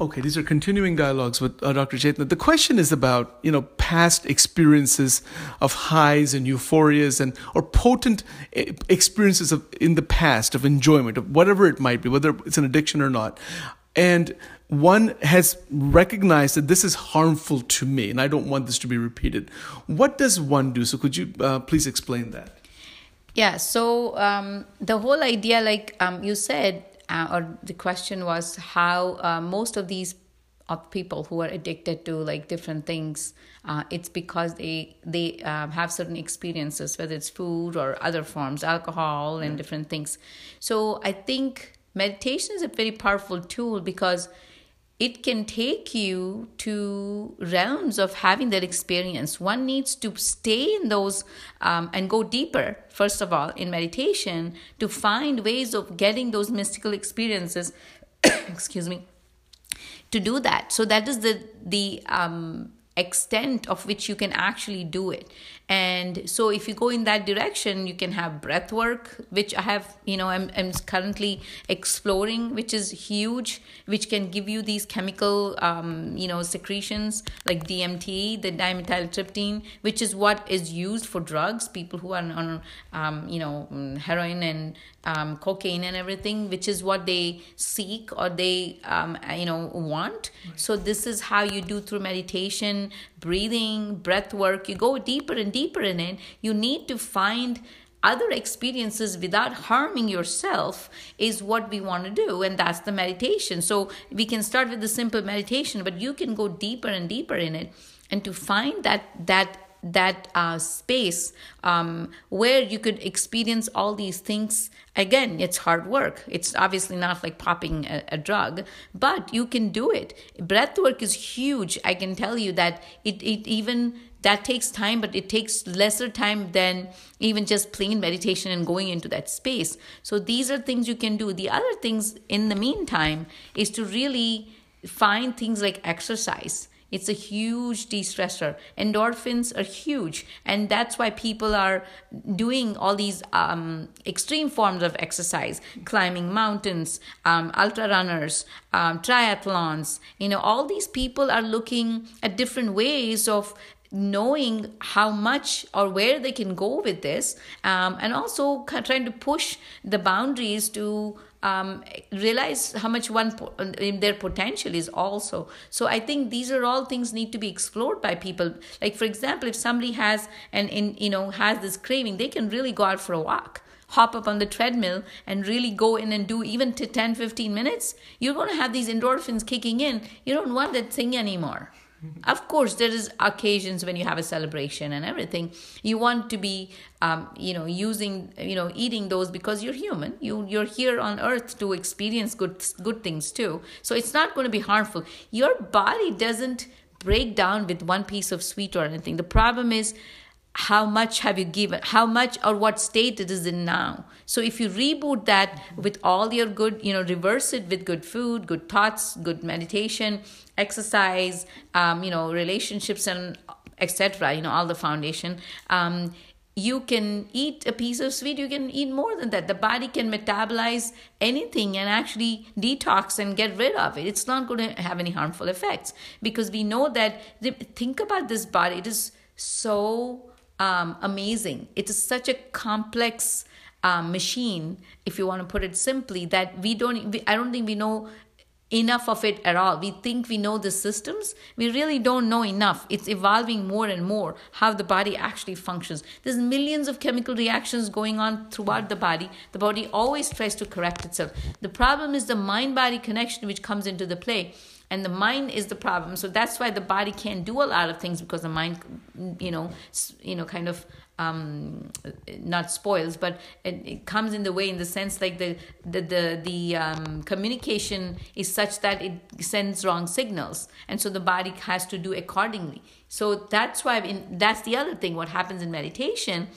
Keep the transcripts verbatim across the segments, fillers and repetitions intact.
Okay, these are continuing dialogues with uh, Doctor Chetna. The question is about, you know, past experiences of highs and euphorias and or potent experiences of in the past of enjoyment, of whatever it might be, whether it's an addiction or not. And one has recognized that this is harmful to me and I don't want this to be repeated. What does one do? So could you uh, please explain that? Yeah, so um, the whole idea, like um, you said, Uh, or the question was how uh, most of these of people who are addicted to like different things, uh, it's because they they uh, have certain experiences, whether it's food or other forms, alcohol and different things. So I think meditation is a very powerful tool because it can take you to realms of having that experience. One needs to stay in those um, and go deeper, first of all, in meditation to find ways of getting those mystical experiences, excuse me, to do that. So that is the, the um, extent of which you can actually do it. And so if you go in that direction, you can have breath work, which I have, you know, I'm, I'm currently exploring, which is huge, which can give you these chemical, um, you know, secretions like D M T, the dimethyltryptamine, which is what is used for drugs, people who are on, um, you know, heroin and um, cocaine and everything, which is what they seek or they, um, you know, want. Right. So this is how you do through meditation, breathing, breath work. You go deeper and deeper in it. You need to find other experiences without harming yourself is what we want to do, and that's the meditation. So we can start with the simple meditation, but you can go deeper and deeper in it, and to find that that that uh, space um, where you could experience all these things. Again, it's hard work. It's obviously not like popping a, a drug, but you can do it. Breath work is huge. I can tell you that it it even that takes time, but it takes lesser time than even just plain meditation and going into that space. So these are things you can do. The other things in the meantime is to really find things like exercise. It's a huge de-stressor. Endorphins are huge. And that's why people are doing all these um, extreme forms of exercise, climbing mountains, um, ultra runners, um, triathlons. You know, all these people are looking at different ways of knowing how much or where they can go with this, um, and also trying to push the boundaries to um, realize how much one po- their potential is also. So I think these are all things need to be explored by people. Like for example, if somebody has an in you know has this craving, they can really go out for a walk, hop up on the treadmill and really go in and do even to ten fifteen minutes. You're going to have these endorphins kicking in. You don't want that thing anymore. Of course, there is occasions when you have a celebration and everything. You want to be, um, you know, using, you know, eating those because you're human. You you're here on earth to experience good good things too. So it's not going to be harmful. Your body doesn't break down with one piece of sweet or anything. The problem is how much have you given, how much or what state it is in now. So if you reboot that with all your good, you know, reverse it with good food, good thoughts, good meditation, exercise, um, you know, relationships and et cetera, you know, all the foundation, um, you can eat a piece of sweet, you can eat more than that. The body can metabolize anything and actually detox and get rid of it. It's not going to have any harmful effects because we know that, think about this body, it is so Um, amazing. It is such a complex um, machine, if you want to put it simply, that we don't, we, I don't think we know enough of it at all. We think we know the systems. We really don't know enough. It's evolving more and more how the body actually functions. There's millions of chemical reactions going on throughout the body. The body always tries to correct itself. The problem is the mind-body connection which comes into the play. And the mind is the problem. So that's why the body can't do a lot of things because the mind, you know, you know, kind of um, not spoils, but it, it comes in the way in the sense like the the the, the um, communication is such that it sends wrong signals. And so the body has to do accordingly. So that's why in, that's the other thing. What happens in meditation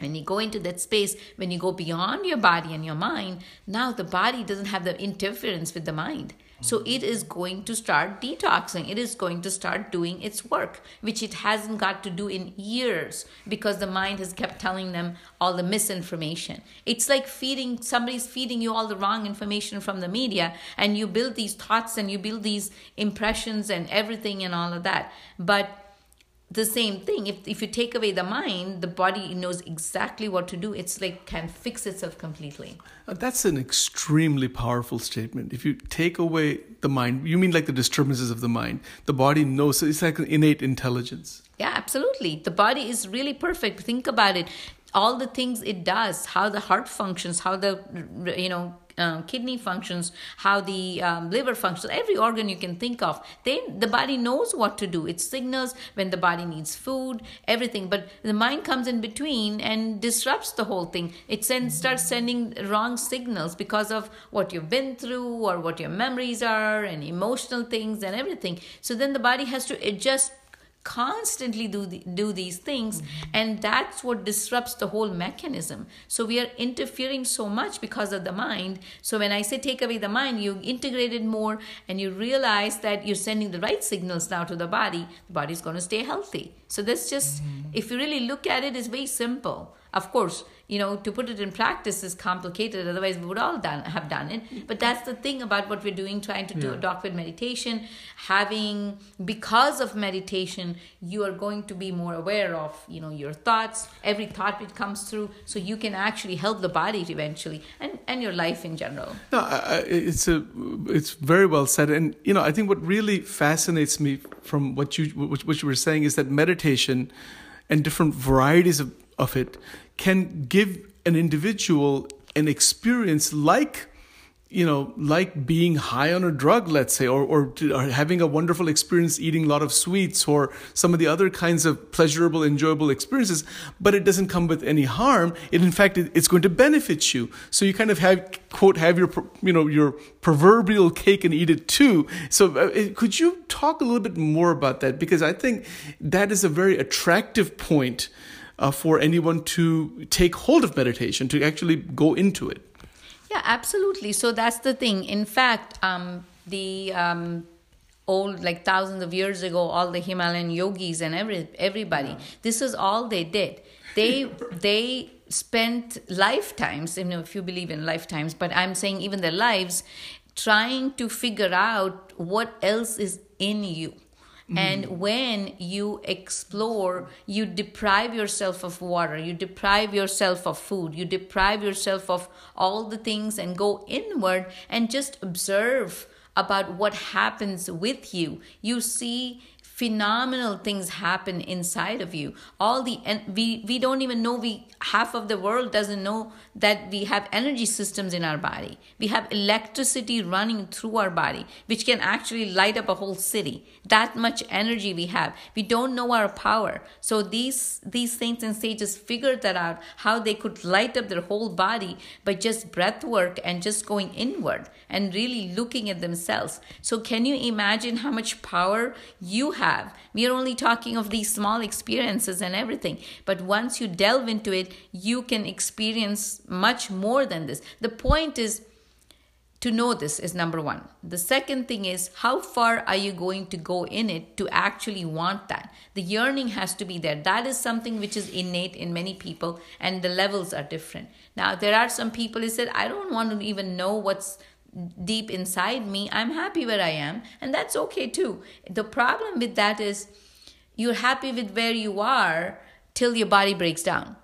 When you go into that space, when you go beyond your body and your mind, now the body doesn't have the interference with the mind. So it is going to start detoxing. It is going to start doing its work, which it hasn't got to do in years because the mind has kept telling them all the misinformation. It's like feeding, somebody's feeding you all the wrong information from the media, and you build these thoughts and you build these impressions and everything and all of that. But the same thing, if if you take away the mind, the body knows exactly what to do. It's like can fix itself completely. That's an extremely powerful statement. If you take away the mind, you mean like the disturbances of the mind. The body knows. It's like an innate intelligence. Yeah, absolutely. The body is really perfect. Think about it. All the things it does, how the heart functions, how the, you know, Um, kidney functions, how the um, liver functions, every organ you can think of. They, the body knows what to do. It signals when the body needs food, everything. But the mind comes in between and disrupts the whole thing. It send, starts sending wrong signals because of what you've been through or what your memories are and emotional things and everything. So then the body has to adjust, constantly do the, do these things, and that's what disrupts the whole mechanism. So we are interfering so much because of the mind. So when I say take away the mind, you integrate it more and you realize that you're sending the right signals now to the body. The body's going to stay healthy. So that's just, mm-hmm. if you really look at it, it's very simple. Of course, you know, to put it in practice is complicated. Otherwise, we would all done, have done it. But that's the thing about what we're doing, trying to do yeah. Talk with meditation. Having, because of meditation, you are going to be more aware of, you know, your thoughts, every thought that comes through. So you can actually help the body eventually and, and your life in general. No, I, it's a, it's very well said. And, you know, I think what really fascinates me from what you, what you were saying is that meditation and different varieties of of it can give an individual an experience like, you know, like being high on a drug, let's say, or, or or having a wonderful experience eating a lot of sweets or some of the other kinds of pleasurable, enjoyable experiences, but it doesn't come with any harm. It, in fact, it, it's going to benefit you. So you kind of have, quote, have your, you know, your proverbial cake and eat it too. So uh, could you talk a little bit more about that? Because I think that is a very attractive point Uh, for anyone to take hold of meditation, to actually go into it. Yeah, absolutely. So that's the thing. In fact, um, the um, old, like thousands of years ago, all the Himalayan yogis and every everybody, yeah. This is all they did. They they spent lifetimes, you know, if you believe in lifetimes, but I'm saying even their lives, trying to figure out what else is in you. And when you explore, you deprive yourself of water, you deprive yourself of food, you deprive yourself of all the things and go inward and just observe about what happens with you. You see phenomenal things happen inside of you. All the, and we, we don't even know, we, half of the world doesn't know that we have energy systems in our body. We have electricity running through our body, which can actually light up a whole city. That much energy we have. We don't know our power. So these, these saints and sages figured that out, how they could light up their whole body by just breath work and just going inward and really looking at themselves. So can you imagine how much power you have? Have. We are only talking of these small experiences and everything. But once you delve into it, you can experience much more than this. The point is to know this is number one. The second thing is how far are you going to go in it to actually want that? The yearning has to be there. That is something which is innate in many people, and the levels are different. Now, there are some people who said, I don't want to even know what's deep inside me. I'm happy where I am, and that's okay too. The problem with that is you're happy with where you are till your body breaks down.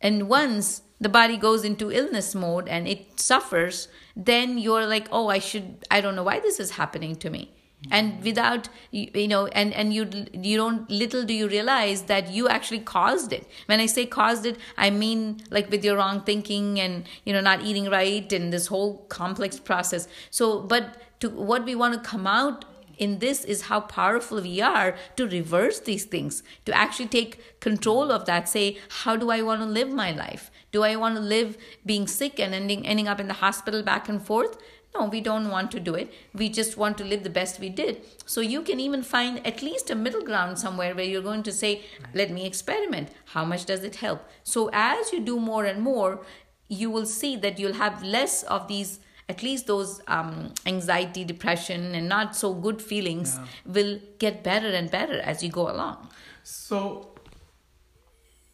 And once the body goes into illness mode and it suffers, then you're like, oh, I should, I don't know why this is happening to me. And without, you know, and, and you you don't, little do you realize that you actually caused it. When I say caused it, I mean like with your wrong thinking and, you know, not eating right and this whole complex process. So, but to what we want to come out in this is how powerful we are to reverse these things, to actually take control of that, say, how do I want to live my life? Do I want to live being sick and ending ending up in the hospital back and forth? No, we don't want to do it. We just want to live the best we did. So you can even find at least a middle ground somewhere where you're going to say, let me experiment. How much does it help? So as you do more and more, you will see that you'll have less of these, at least those um, anxiety, depression, and not so good feelings yeah. will get better and better as you go along. So,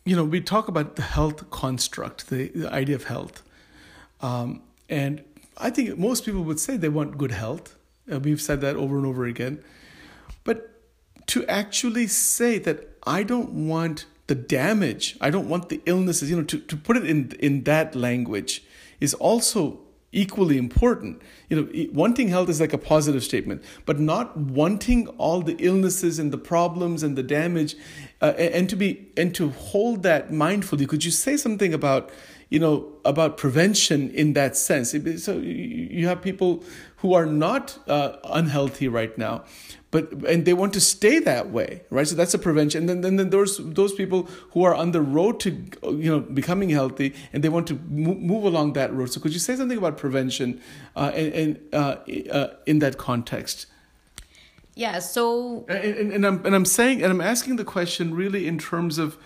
you know, we talk about the health construct, the, the idea of health. Um, and I think most people would say they want good health. Uh, we've said that over and over again. But to actually say that I don't want the damage, I don't want the illnesses, you know, to, to put it in in that language is also equally important. You know, wanting health is like a positive statement, but not wanting all the illnesses and the problems and the damage, uh, and to be and to hold that mindfully. Could you say something about, you know, about prevention in that sense? So you have people who are not uh, unhealthy right now, but and they want to stay that way, right? So that's a prevention. And then, then there's those people who are on the road to, you know, becoming healthy, and they want to move along that road. So could you say something about prevention uh, and, and uh, uh, in that context? Yeah. So and, and, and I'm and I'm saying and I'm asking the question really in terms of.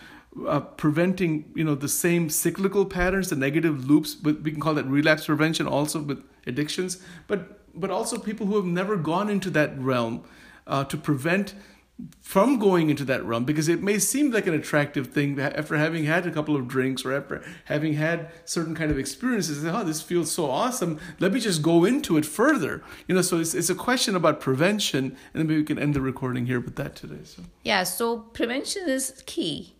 Uh, preventing, you know, the same cyclical patterns, the negative loops, but we can call that relapse prevention also with addictions, but but also people who have never gone into that realm uh, to prevent from going into that realm, because it may seem like an attractive thing after having had a couple of drinks or after having had certain kind of experiences. Oh, this feels so awesome. Let me just go into it further. You know, so it's it's a question about prevention, and then maybe we can end the recording here with that today. So yeah, so prevention is key.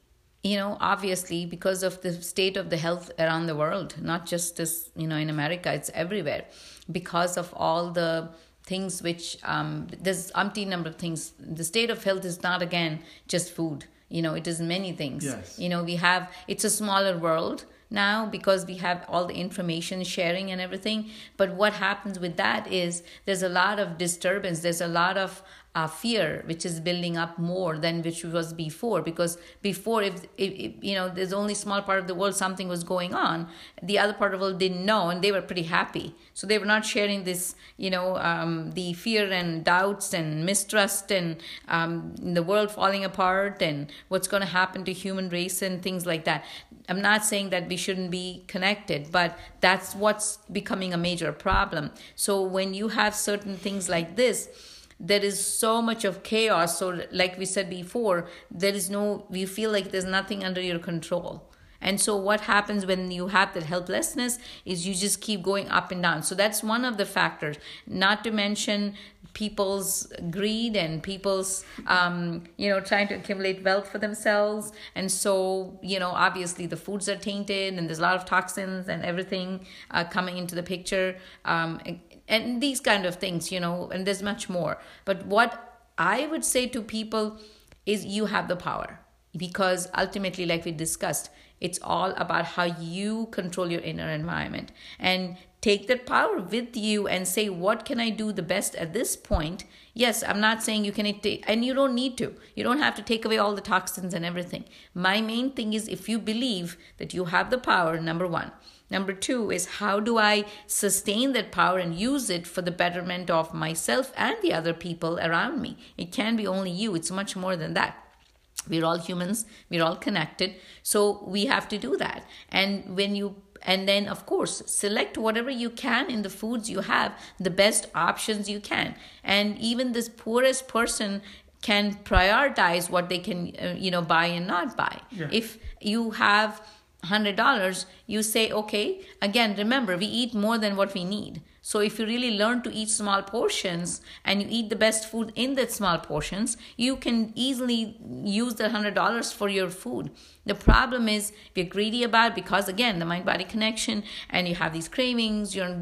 You know, obviously, because of the state of the health around the world, not just this, you know, in America, it's everywhere, because of all the things which, um, there's umpteen number of things. The state of health is not, again, just food. You know, it is many things. Yes. You know, we have, it's a smaller world now because we have all the information sharing and everything. But what happens with that is there's a lot of disturbance. There's a lot of Uh, fear which is building up more than which was before, because before if, if, if you know there's only small part of the world something was going on, the other part of the world didn't know, and they were pretty happy, so they were not sharing this, you know, um, the fear and doubts and mistrust and um, the world falling apart and what's going to happen to human race and things like that. I'm not saying that we shouldn't be connected, but that's what's becoming a major problem. So when you have certain things like this, there is so much of chaos. So like we said before, there is no, you feel like there's nothing under your control. And so what happens when you have that helplessness is you just keep going up and down. So that's one of the factors, not to mention people's greed and people's, um, you know, trying to accumulate wealth for themselves. And so, you know, obviously the foods are tainted and there's a lot of toxins and everything uh, coming into the picture. Um, And these kind of things, you know, and there's much more. But what I would say to people is you have the power, because ultimately, like we discussed, it's all about how you control your inner environment and take that power with you and say, what can I do the best at this point? Yes, I'm not saying you can take, and you don't need to. You don't have to take away all the toxins and everything. My main thing is if you believe that you have the power, number one. Number two is, how do I sustain that power and use it for the betterment of myself and the other people around me? It can't be only you. It's much more than that. We're all humans. We're all connected. So we have to do that. And when you, and then of course, select whatever you can in the foods you have, the best options you can. And even this poorest person can prioritize what they can, uh, you know, buy and not buy. Yeah. If you have one hundred dollars, you say, okay, again, remember, we eat more than what we need. So if you really learn to eat small portions and you eat the best food in that small portions, you can easily use the one hundred dollars for your food. The problem is we're greedy about, because again, the mind-body connection, and you have these cravings, you're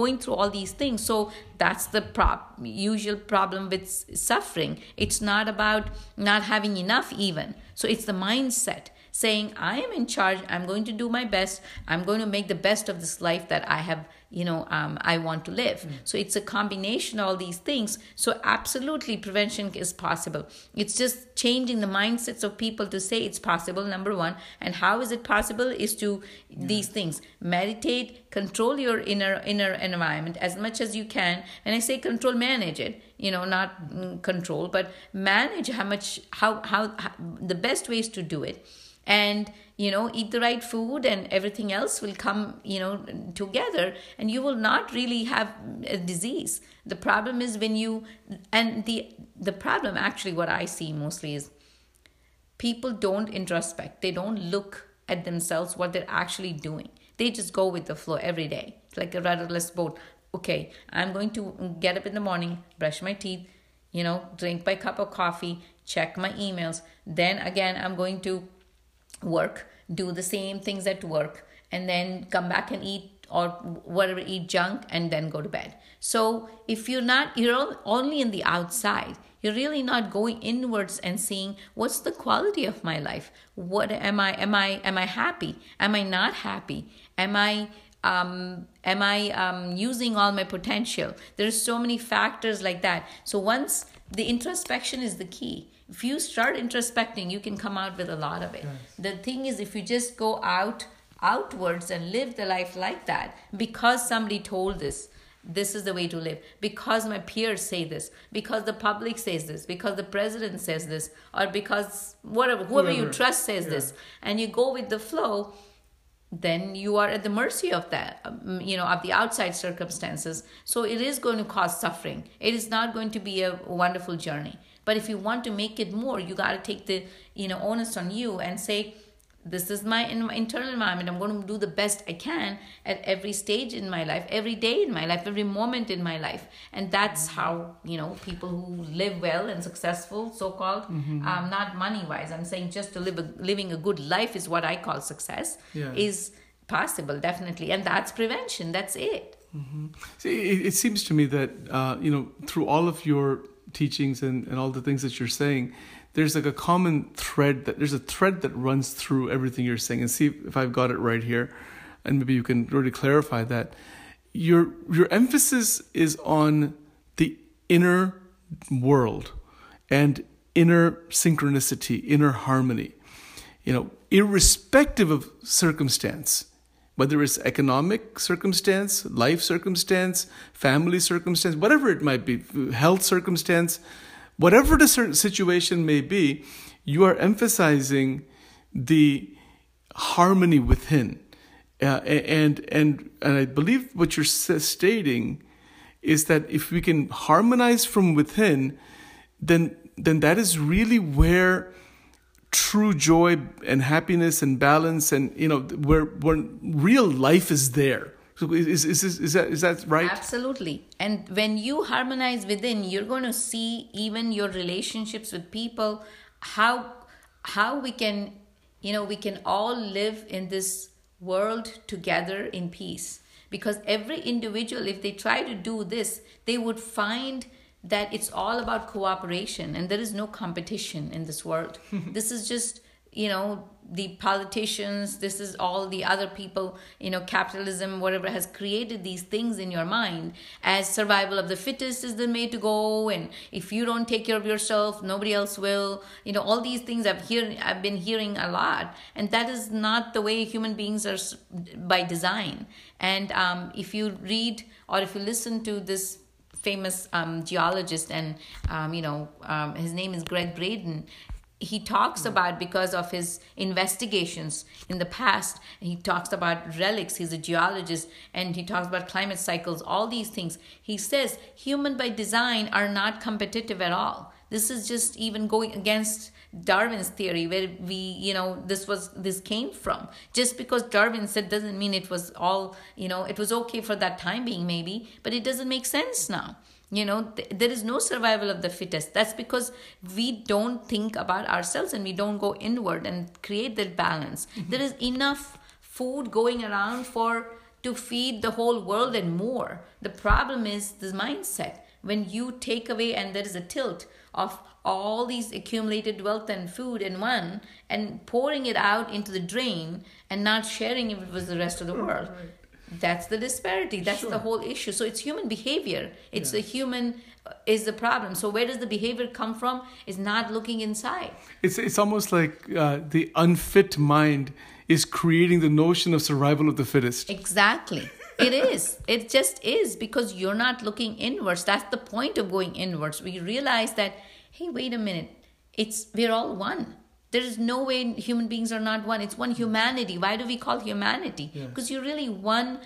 going through all these things. So that's the prop, usual problem with suffering. It's not about not having enough even. So it's the mindset. saying, I am in charge. I'm going to do my best. I'm going to make the best of this life that I have, you know, um, I want to live. Mm-hmm. So it's a combination of all these things. So absolutely prevention is possible. It's just changing the mindsets of people to say it's possible, number one. And how is it possible is to yeah. these things. Meditate, control your inner inner environment as much as you can. And I say control, manage it. You know, not control, but manage how much, how, how, how the best ways to do it. And, you know, eat the right food and everything else will come, you know, together, and you will not really have a disease. The problem is when you, and the, the problem actually what I see mostly is people don't introspect. They don't look at themselves, what they're actually doing. They just go with the flow every day. It's like a rudderless boat. Okay, I'm going to get up in the morning, brush my teeth, you know, drink my cup of coffee, check my emails. Then again, I'm going to work, do the same things at work, and then come back and eat or whatever, eat junk, and then go to bed. So if you're not, you're only in the outside, you're really not going inwards and seeing what's the quality of my life. What am I, am I, am I happy? Am I not happy? Am I, um, am I um, using all my potential? There's so many factors like that. So once the introspection is the key. If you start introspecting, you can come out with a lot of it. Yes. The thing is, if you just go out outwards and live the life like that, because somebody told this, this is the way to live, because my peers say this, because the public says this, because the president says this, or because whatever, whoever, whoever. you trust says yeah. this, and you go with the flow, then you are at the mercy of that, you know, of the outside circumstances. So it is going to cause suffering. It is not going to be a wonderful journey. But if you want to make it more, you got to take the, you know, onus on you and say, this is my internal environment. I'm going to do the best I can at every stage in my life, every day in my life, every moment in my life. And that's how, you know, people who live well and successful, so-called, mm-hmm. um, not money-wise. I'm saying just to live a, living a good life is what I call success, yeah. is possible, definitely. And that's prevention. That's it. Mm-hmm. See, it, it seems to me that, uh, you know, through all of your teachings and, and all the things that you're saying, there's like a common thread that there's a thread that runs through everything you're saying. And see if I've got it right here, and maybe you can really clarify that. Your your emphasis is on the inner world and inner synchronicity, inner harmony. You know, irrespective of circumstance, whether it's economic circumstance, life circumstance, family circumstance, whatever it might be, health circumstance, whatever the situation may be, you are emphasizing the harmony within. Uh, and, and, and I believe what you're stating is that if we can harmonize from within, then, then that is really where true joy and happiness and balance and, you know, where where real life is there. So is, is, is, is, that, is that right? Absolutely. And when you harmonize within, you're going to see even your relationships with people, how how we can, you know, we can all live in this world together in peace. Because every individual, if they try to do this, they would find that it's all about cooperation and there is no competition in this world. This is just, you know, the politicians, this is all the other people, you know, capitalism, whatever has created these things in your mind as survival of the fittest is the way to go. And if you don't take care of yourself, nobody else will, you know, all these things I've hear, I've been hearing a lot. And that is not the way human beings are by design. And um, if you read or if you listen to this famous um, geologist and, um, you know, um, his name is Greg Braden. He talks about, because of his investigations in the past, he talks about relics. He's a geologist and he talks about climate cycles, all these things. He says human by design are not competitive at all. This is just even going against Darwin's theory, where we, you know, this was, this came from. Just because Darwin said doesn't mean it was all, you know, it was okay for that time being maybe, but it doesn't make sense now. You know, th- there is no survival of the fittest. That's because we don't think about ourselves and we don't go inward and create that balance. Mm-hmm. There is enough food going around for, to feed the whole world and more. The problem is this mindset. when you take away and there is a tilt of all these accumulated wealth and food in one and pouring it out into the drain and not sharing it with the rest of the world. Right. That's the disparity. That's sure. the whole issue. So it's human behavior. It's yeah. the human uh, is the problem. So where does the behavior come from? It's not looking inside. It's it's almost like uh, the unfit mind is creating the notion of survival of the fittest. Exactly. It is. It just is, because you're not looking inwards. That's the point of going inwards. We realize that, hey, wait a minute. It's we're all one. There is no way human beings are not one. It's one humanity. Why do we call humanity? Yeah. Because you're really one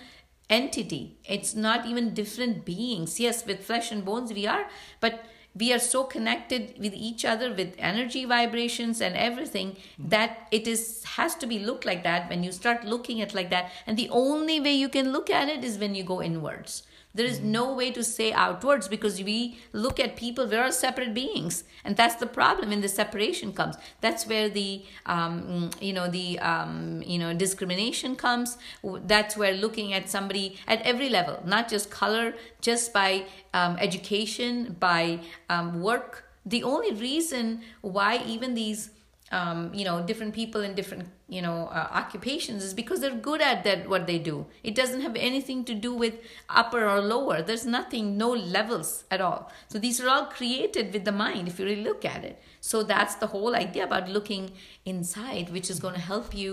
entity. It's not even different beings. Yes, with flesh and bones we are, but we are so connected with each other, with energy vibrations and everything, that it is has to be looked like that. When you start looking at it like that, and the only way you can look at it is when you go inwards. There is no way to say outwards, because we look at people, we are separate beings. And that's the problem when the separation comes. That's where the, um, you know, the, um, you know, discrimination comes. That's where looking at somebody at every level, not just color, just by um, education, by um, work. The only reason why even these Um, you know, different people in different, you know, uh, occupations is because they're good at that, what they do. It doesn't have anything to do with upper or lower. There's nothing, no levels at all. So these are all created with the mind, if you really look at it. So that's the whole idea about looking inside, which is going to help you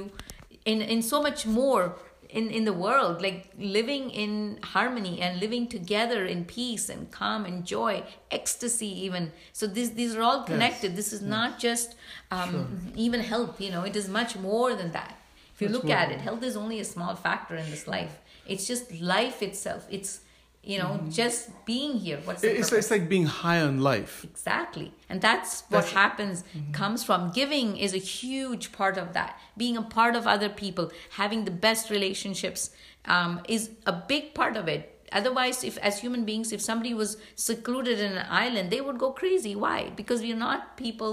in, in so much more in, in the world, like living in harmony and living together in peace and calm and joy, ecstasy even. So this, these are all connected. Yes. This is yes. not just... Um, sure. Even health, you know, it is much more than that. If you much look more. At it, health is only a small factor in this life. It's just life itself. It's, you know, mm-hmm. just being here. What's the it's, it's like being high on life. Exactly. And that's what that's, happens, mm-hmm. comes from. Giving is a huge part of that. Being a part of other people, having the best relationships um, is a big part of it. Otherwise, if as human beings, if somebody was secluded in an island, they would go crazy. Why? Because we're not people...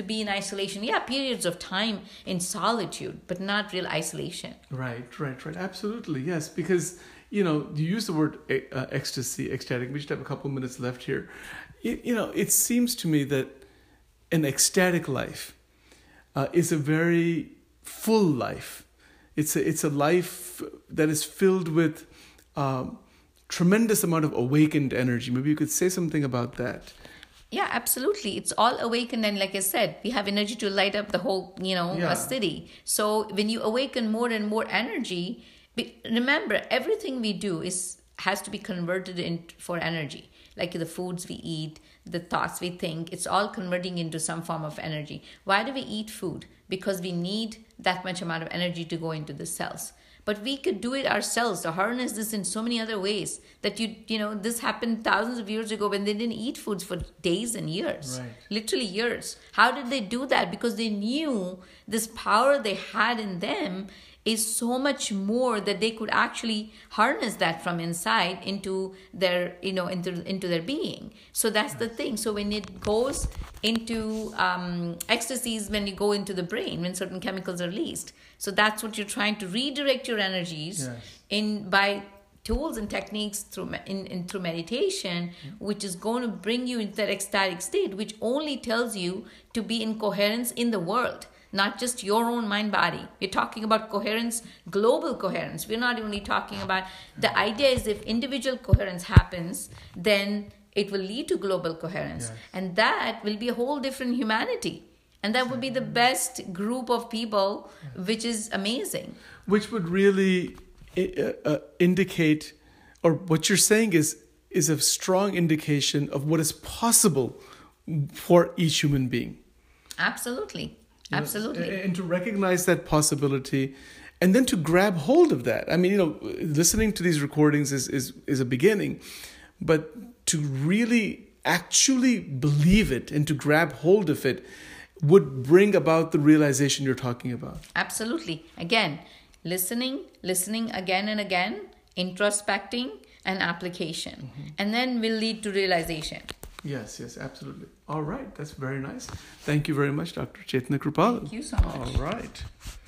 to be in isolation. Yeah, periods of time in solitude, but not real isolation. Right, right, right. Absolutely, yes. Because, you know, you use the word uh, ecstasy, ecstatic. We just have a couple minutes left here. It, you know, it seems to me that an ecstatic life uh, is a very full life. It's a, it's a life that is filled with um, tremendous amount of awakened energy. Maybe you could say something about that. Yeah, absolutely. It's all awakened. And like I said, we have energy to light up the whole, you know, yeah. city. So when you awaken more and more energy, remember, everything we do is has to be converted in for energy. Like the foods we eat, the thoughts we think, it's all converting into some form of energy. Why do we eat food? Because we need that much amount of energy to go into the cells. But we could do it ourselves, to harness this in so many other ways that, you you know, this happened thousands of years ago when they didn't eat foods for days and years, right. literally years. How did they do that? Because they knew this power they had in them is so much more that they could actually harness that from inside into their, you know, into, into their being. So that's the thing. So when it goes into um, ecstasies, when you go into the brain, when certain chemicals are released. So that's what you're trying to redirect your energies yes. in by tools and techniques through in, in through meditation, mm-hmm. which is going to bring you into that ecstatic state, which only tells you to be in coherence in the world. Not just your own mind body. We're talking about coherence, global coherence. We're not only talking about, the idea is if individual coherence happens, then it will lead to global coherence. Yes. And that will be a whole different humanity. And that would be the best group of people, which is amazing. Which would really uh, indicate, or what you're saying is, is a strong indication of what is possible for each human being. Absolutely. Absolutely. And to recognize that possibility and then to grab hold of that. I mean, you know, listening to these recordings is, is, is a beginning, but to really actually believe it and to grab hold of it would bring about the realization you're talking about. Absolutely. Again, listening, listening again and again, introspecting and application. Mm-hmm. And then will lead to realization. Yes, yes, absolutely. All right, that's very nice. Thank you very much, Doctor Chetna Kripal. Thank you so much. All right.